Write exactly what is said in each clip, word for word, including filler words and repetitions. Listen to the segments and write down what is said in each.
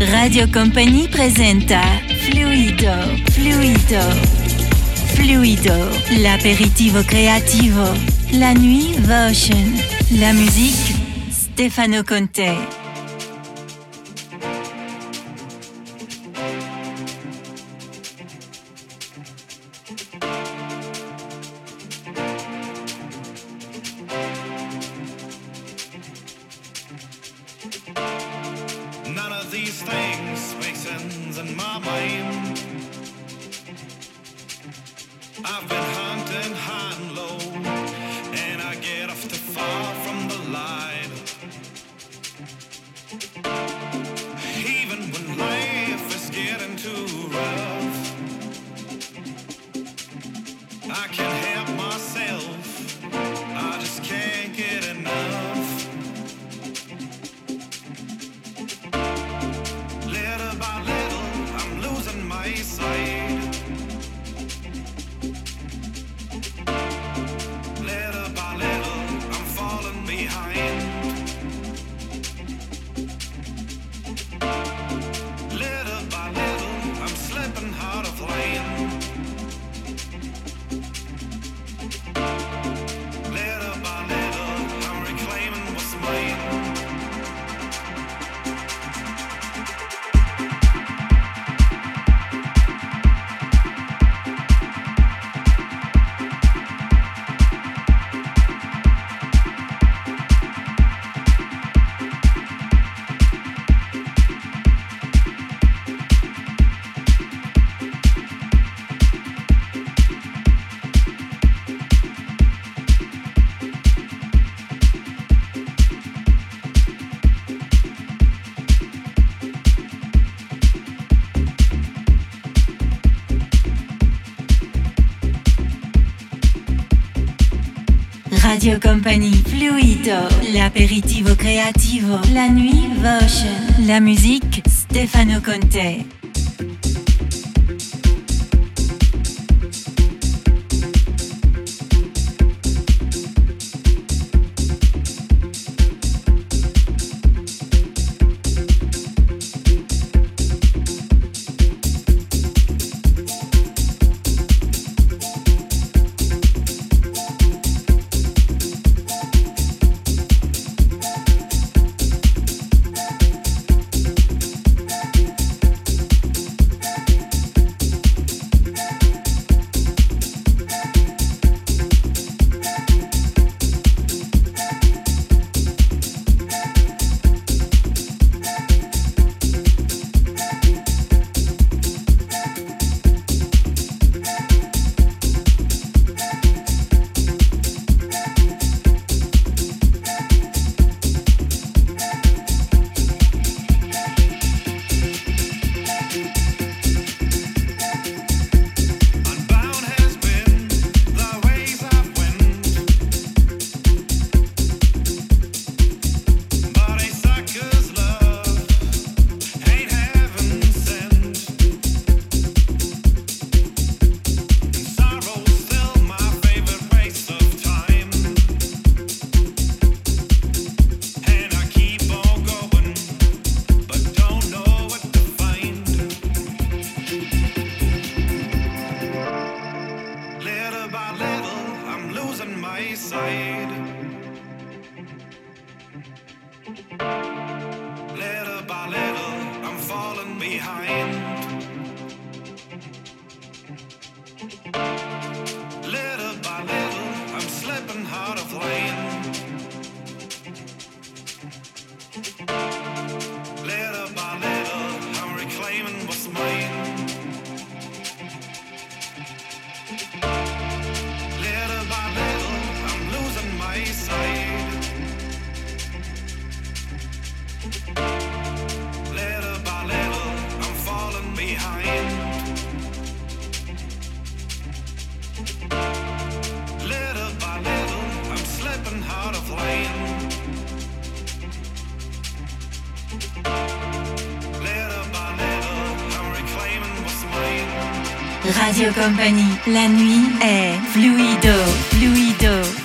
Radio Company presenta Fluido, Fluido, Fluido, l'aperitivo creativo, la nuit Votion, la musique Stefano Conte. Radio Company, Fluido, l'aperitivo creativo, la nuit Votion, la musique Stefano Conte. Radio Company, la nuit est fluido, fluido.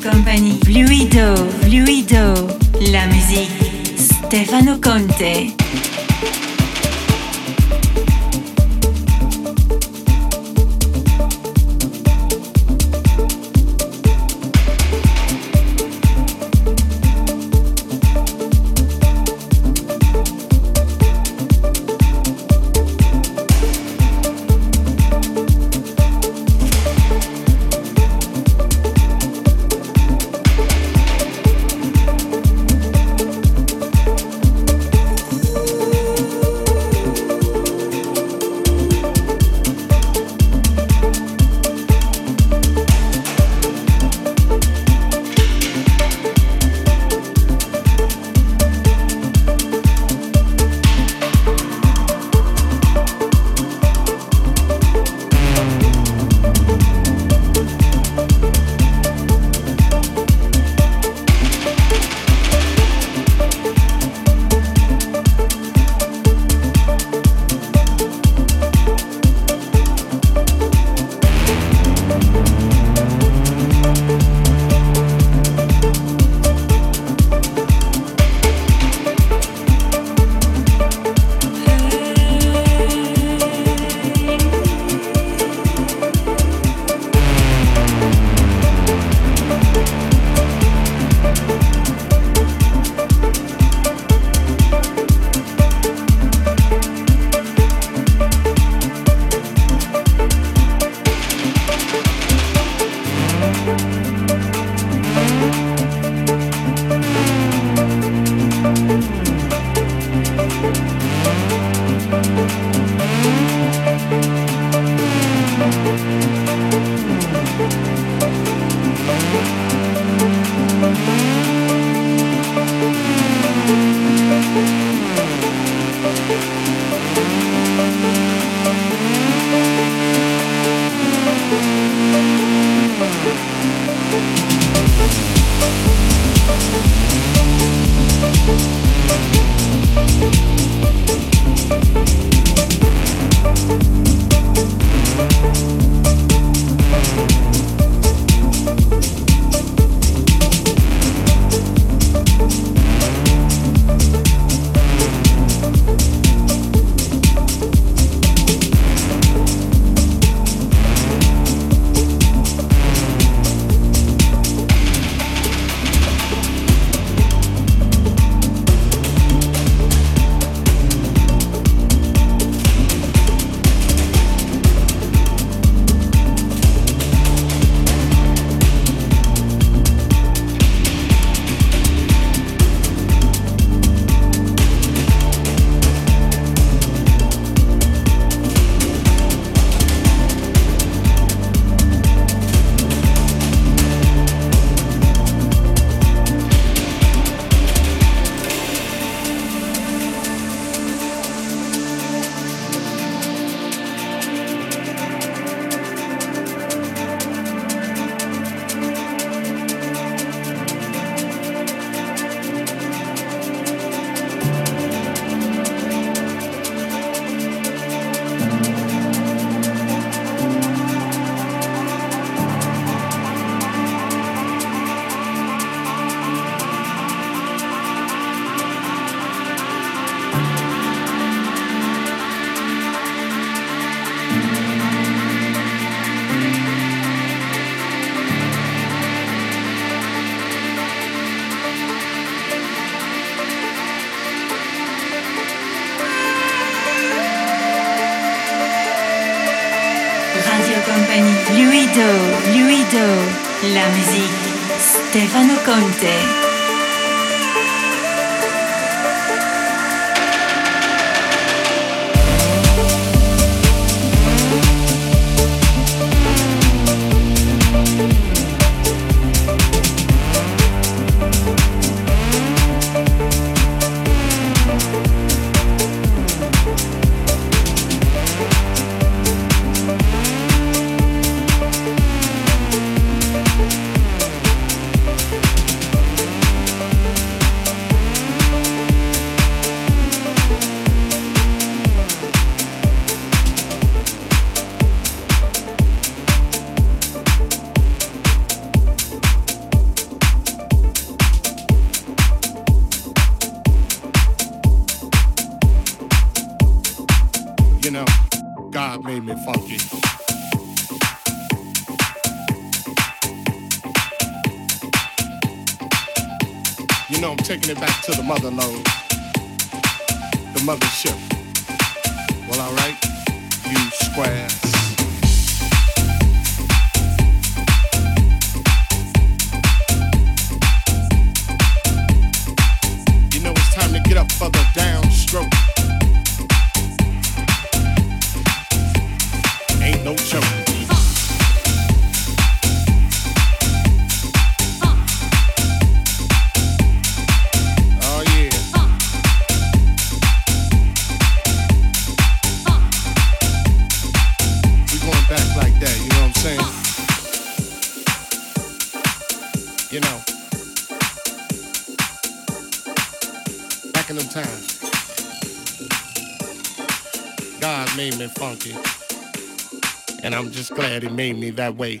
Radio Company. Fluido, Fluido. La musique, Stefano Conte. Fluido, Fluido, la musique, Stefano Conte. made me funky. You know I'm taking it back to the motherlode, the mothership. Well, alright, you squares. For the downstroke, ain't no joke. Uh. Uh. Oh yeah. Uh. Uh. We going back like that, you know what I'm saying? Uh. You know. In them times, God made me funky, and I'm just glad He made me that way.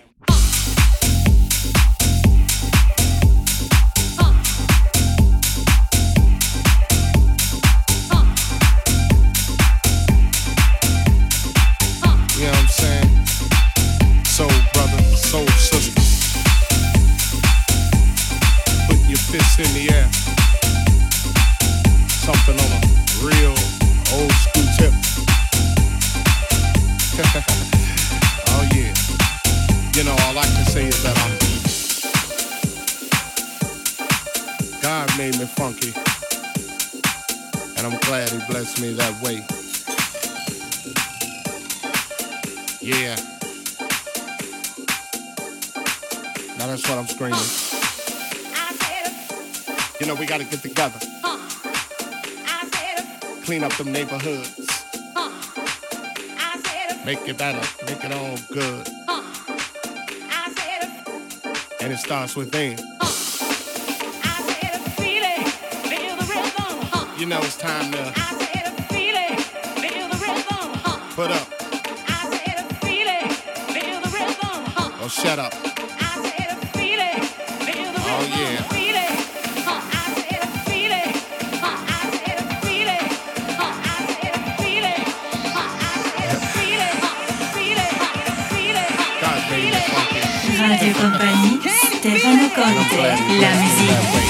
You know what I'm saying? Soul brother, soul sister, put your fists in the air. Something on a real old school tip. Oh yeah. You know, all I can say is that I'm God made me funky, and I'm glad He blessed me that way. Yeah. Now that's what I'm screaming. You know, we gotta get together, clean up them neighborhoods, uh, I said it. Make it better, make it all good, uh, I said it. And it starts within, uh, I said it. Feel it, feel the rhythm, uh, you know it's time to, I said it. Feel it, feel the rhythm, uh, put up, I said it. Feel it, feel the rhythm, uh, or shut up, I said it. Feel it, feel the rhythm, oh yeah. Radio Company, Stefano Conte, la musique.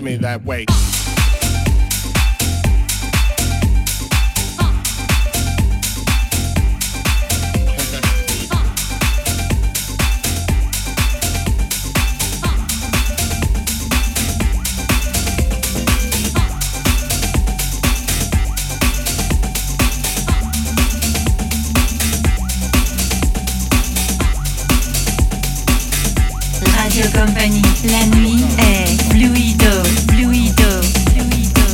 Me that way. Radio Company, la nuit est Fluido, Fluido, Fluido.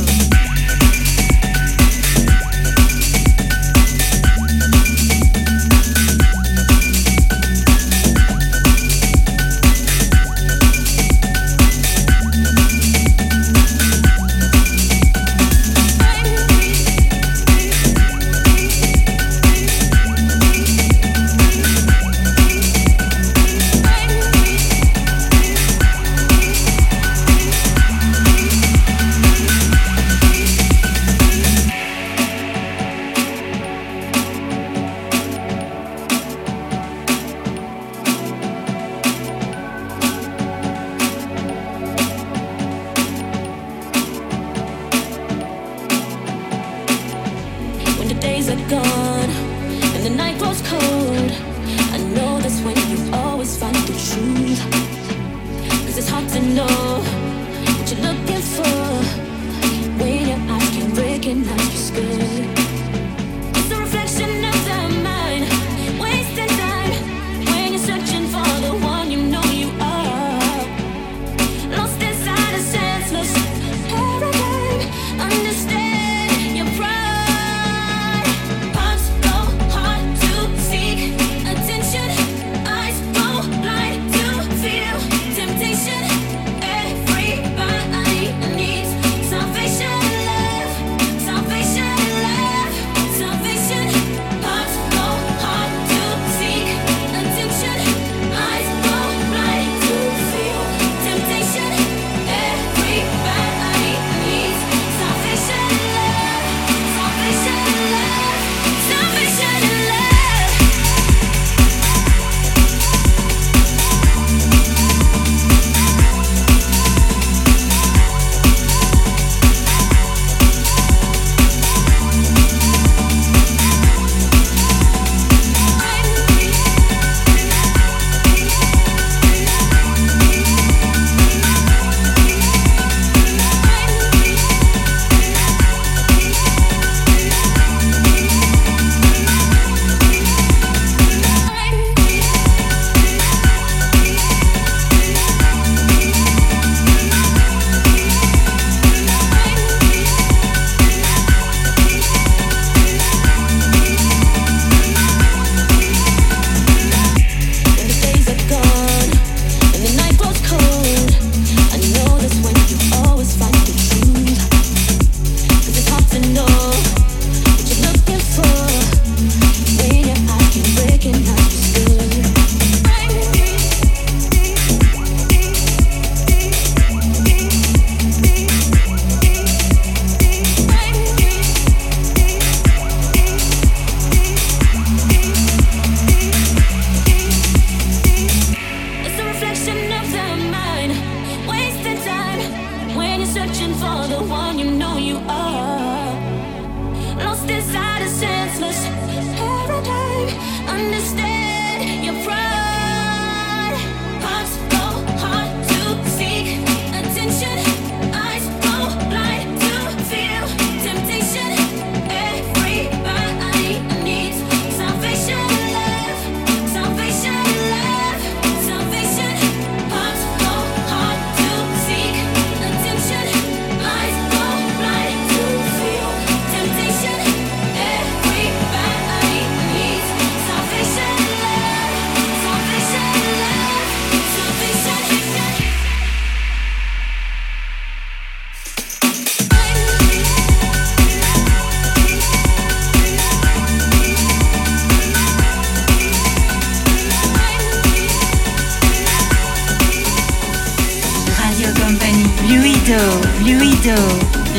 Fluido, Fluido,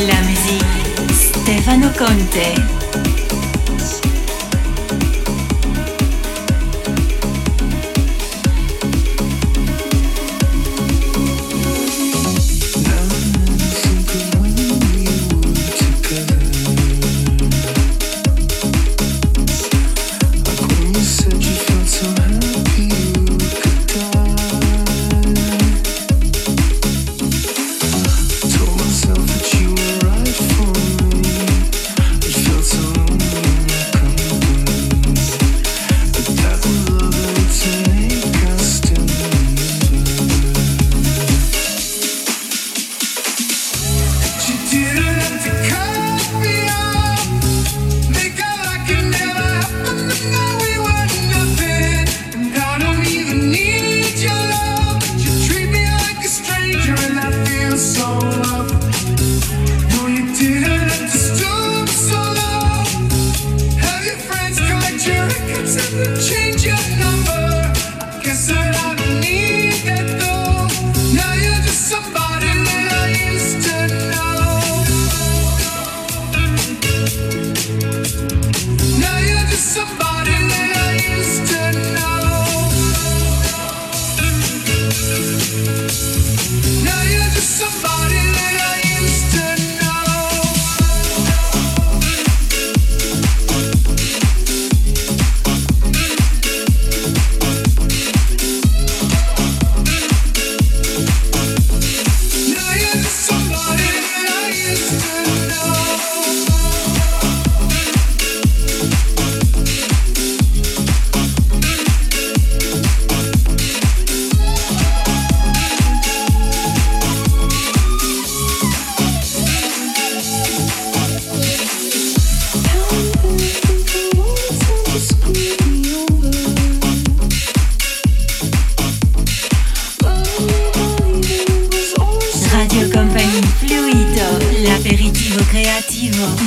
la musique, Stefano Conte.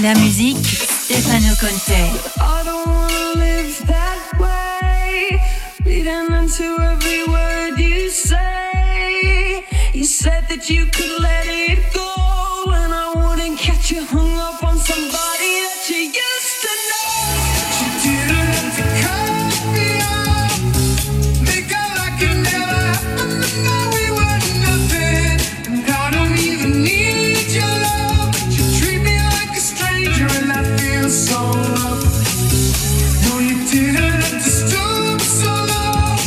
La musique, Stefano Conte. I don't wanna live that way, bleeding into every word you say. You said that you could let it go, and I wouldn't catch you hung up on somebody that you used to know. But you didn't have to cut me off, make out like it never happened, and that we were nothing, and I don't even need your love. So long. No, you didn't have to stop so long.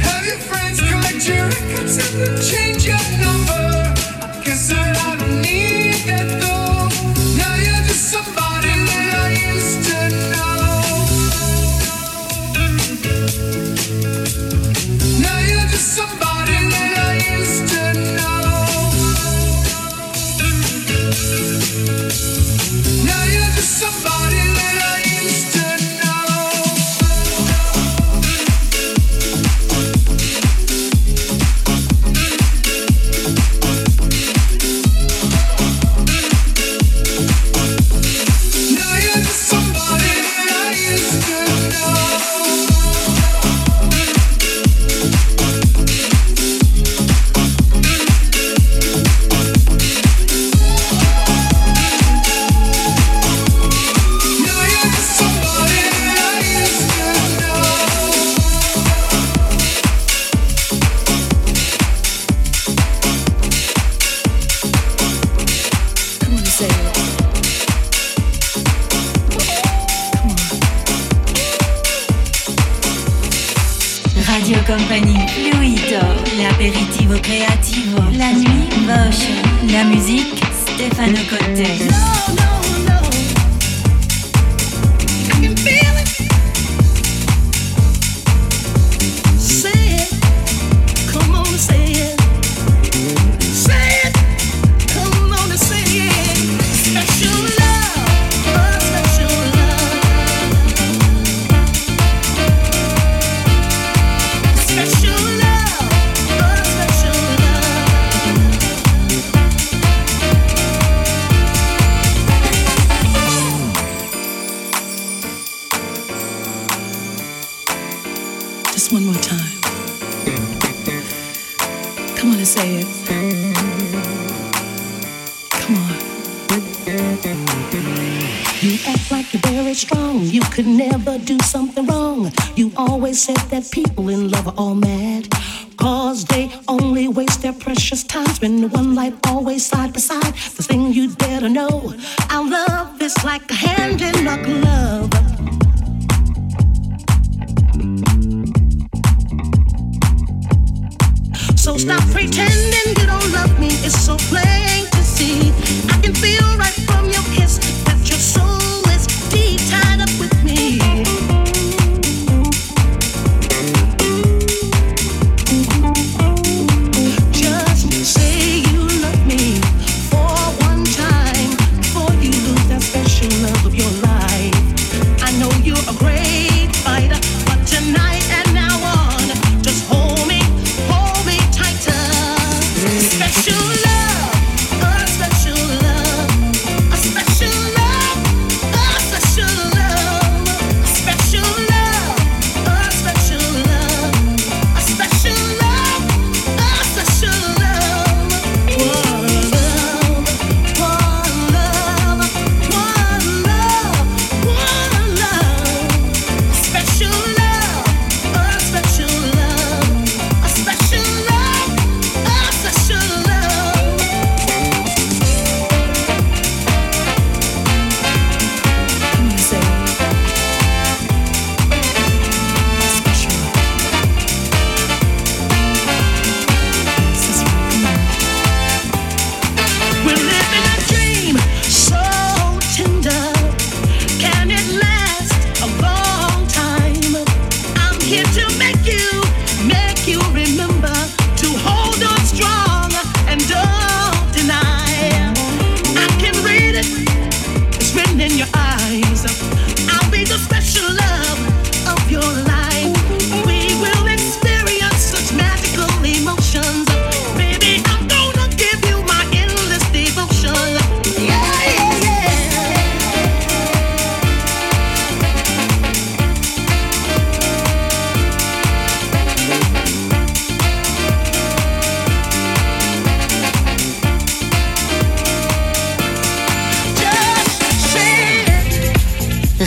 Have your friends collect your records and then change your number. I guess that I don't need that though. Now you're just somebody that I used to know. Now you're just somebody that I used to know. Now you're just somebody that I used to Radio Company, Fluido, l'aperitivo creativo, la nuit, motion, la musique, Stefano Conte. No, no, no, I can feel it. Say it, come on and say it. Say it, come on and say it. Special love, special love. One more time. Come on and say it. You act like you're very strong. You could never do something wrong. You always said that people in love are all mad, cause they only waste their precious time spending one life always side by side. The thing you'd better know, our love is like a hand in a glove. So stop pretending you don't love me, it's so plain to see. I can feel right from your kiss that your soul is deep tied up with me. Just say you love me for one time before you lose that special love of your life. I know you're a great fighter, but tonight and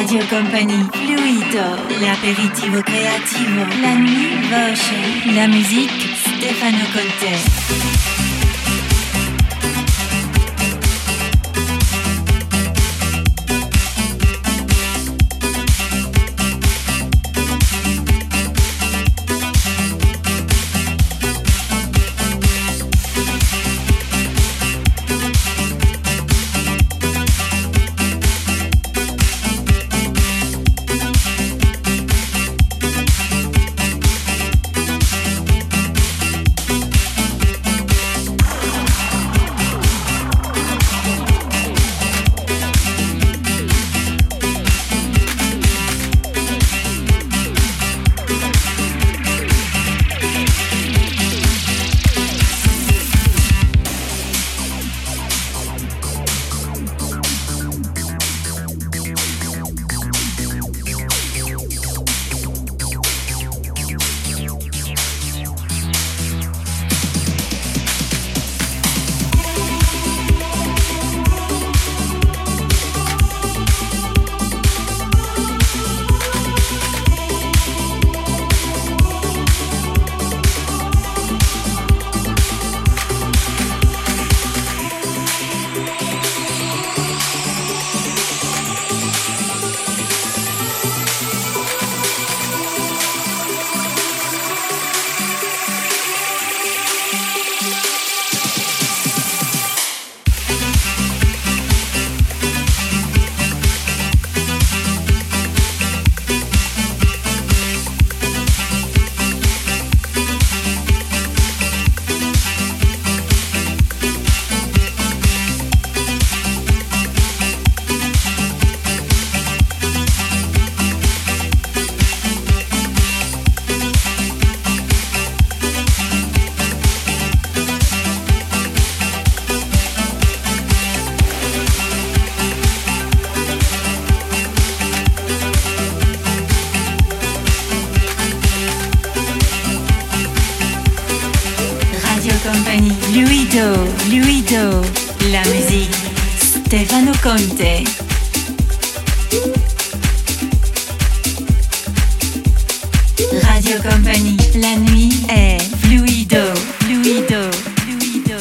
Radio Company, Fluido, l'aperitivo creativo, la nuit voce, la musique, Stefano Conte. Company, Fluido, Fluido, la musique, Stefano Conte. Radio Company, la nuit est Fluido, Fluido, Fluido.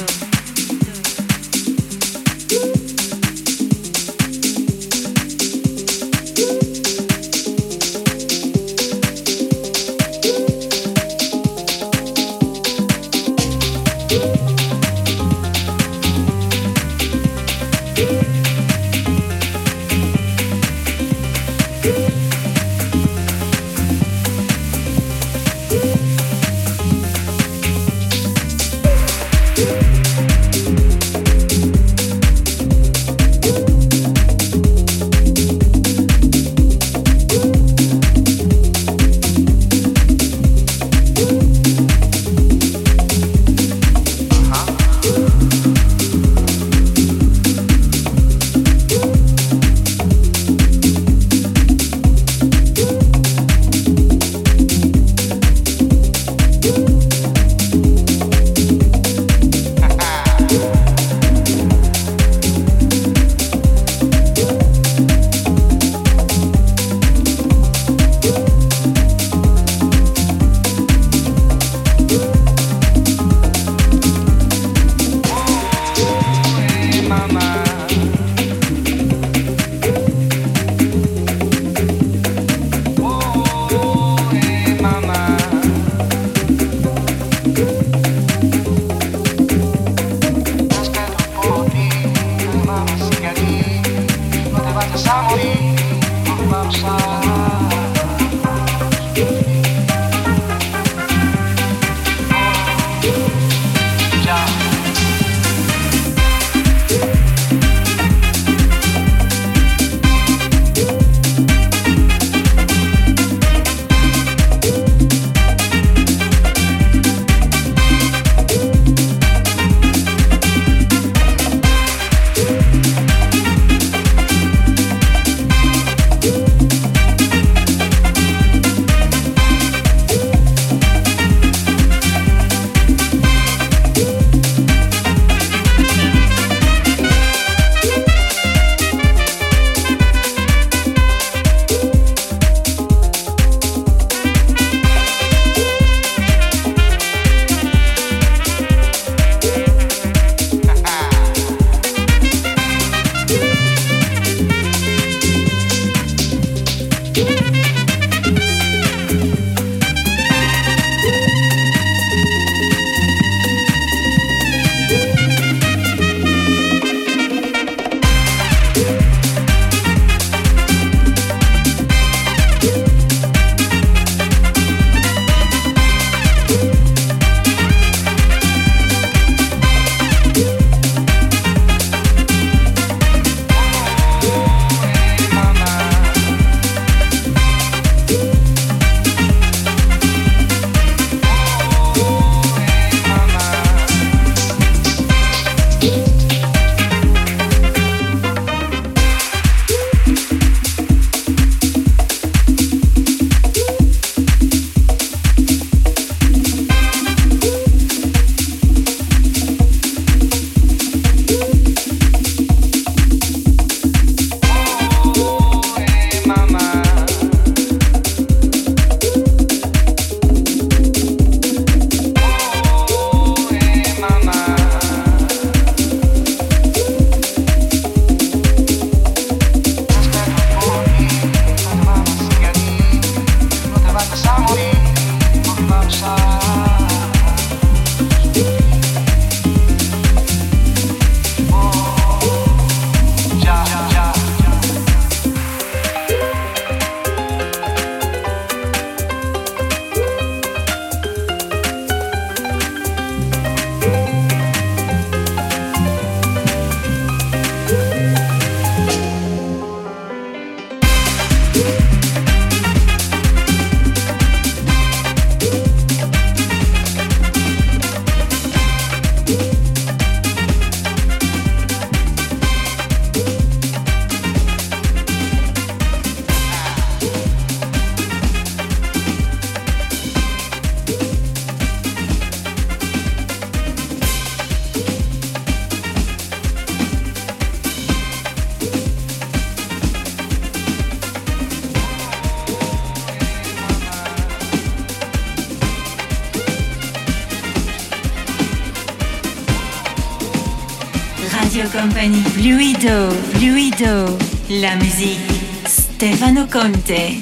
Radio Company. Fluido, Fluido. La musique, Stefano Conte.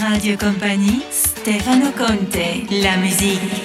Radio Company, Stefano Conte, la musique.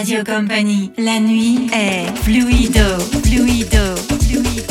Radio Company, la nuit est Fluido, Fluido, Fluido.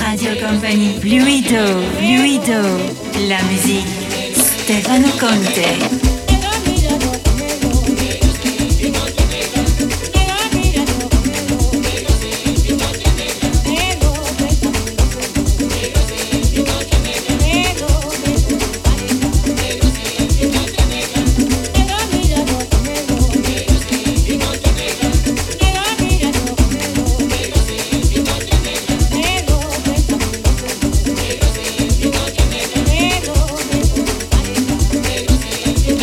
Radio Company, Fluido, Fluido, la musique, Stefano Conte. Thank you.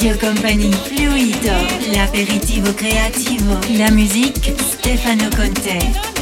Radio Company, Fluido, l'aperitivo creativo, la musique Stefano Conte.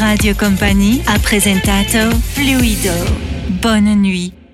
Radio Company ha presentato Fluido. Bonne nuit.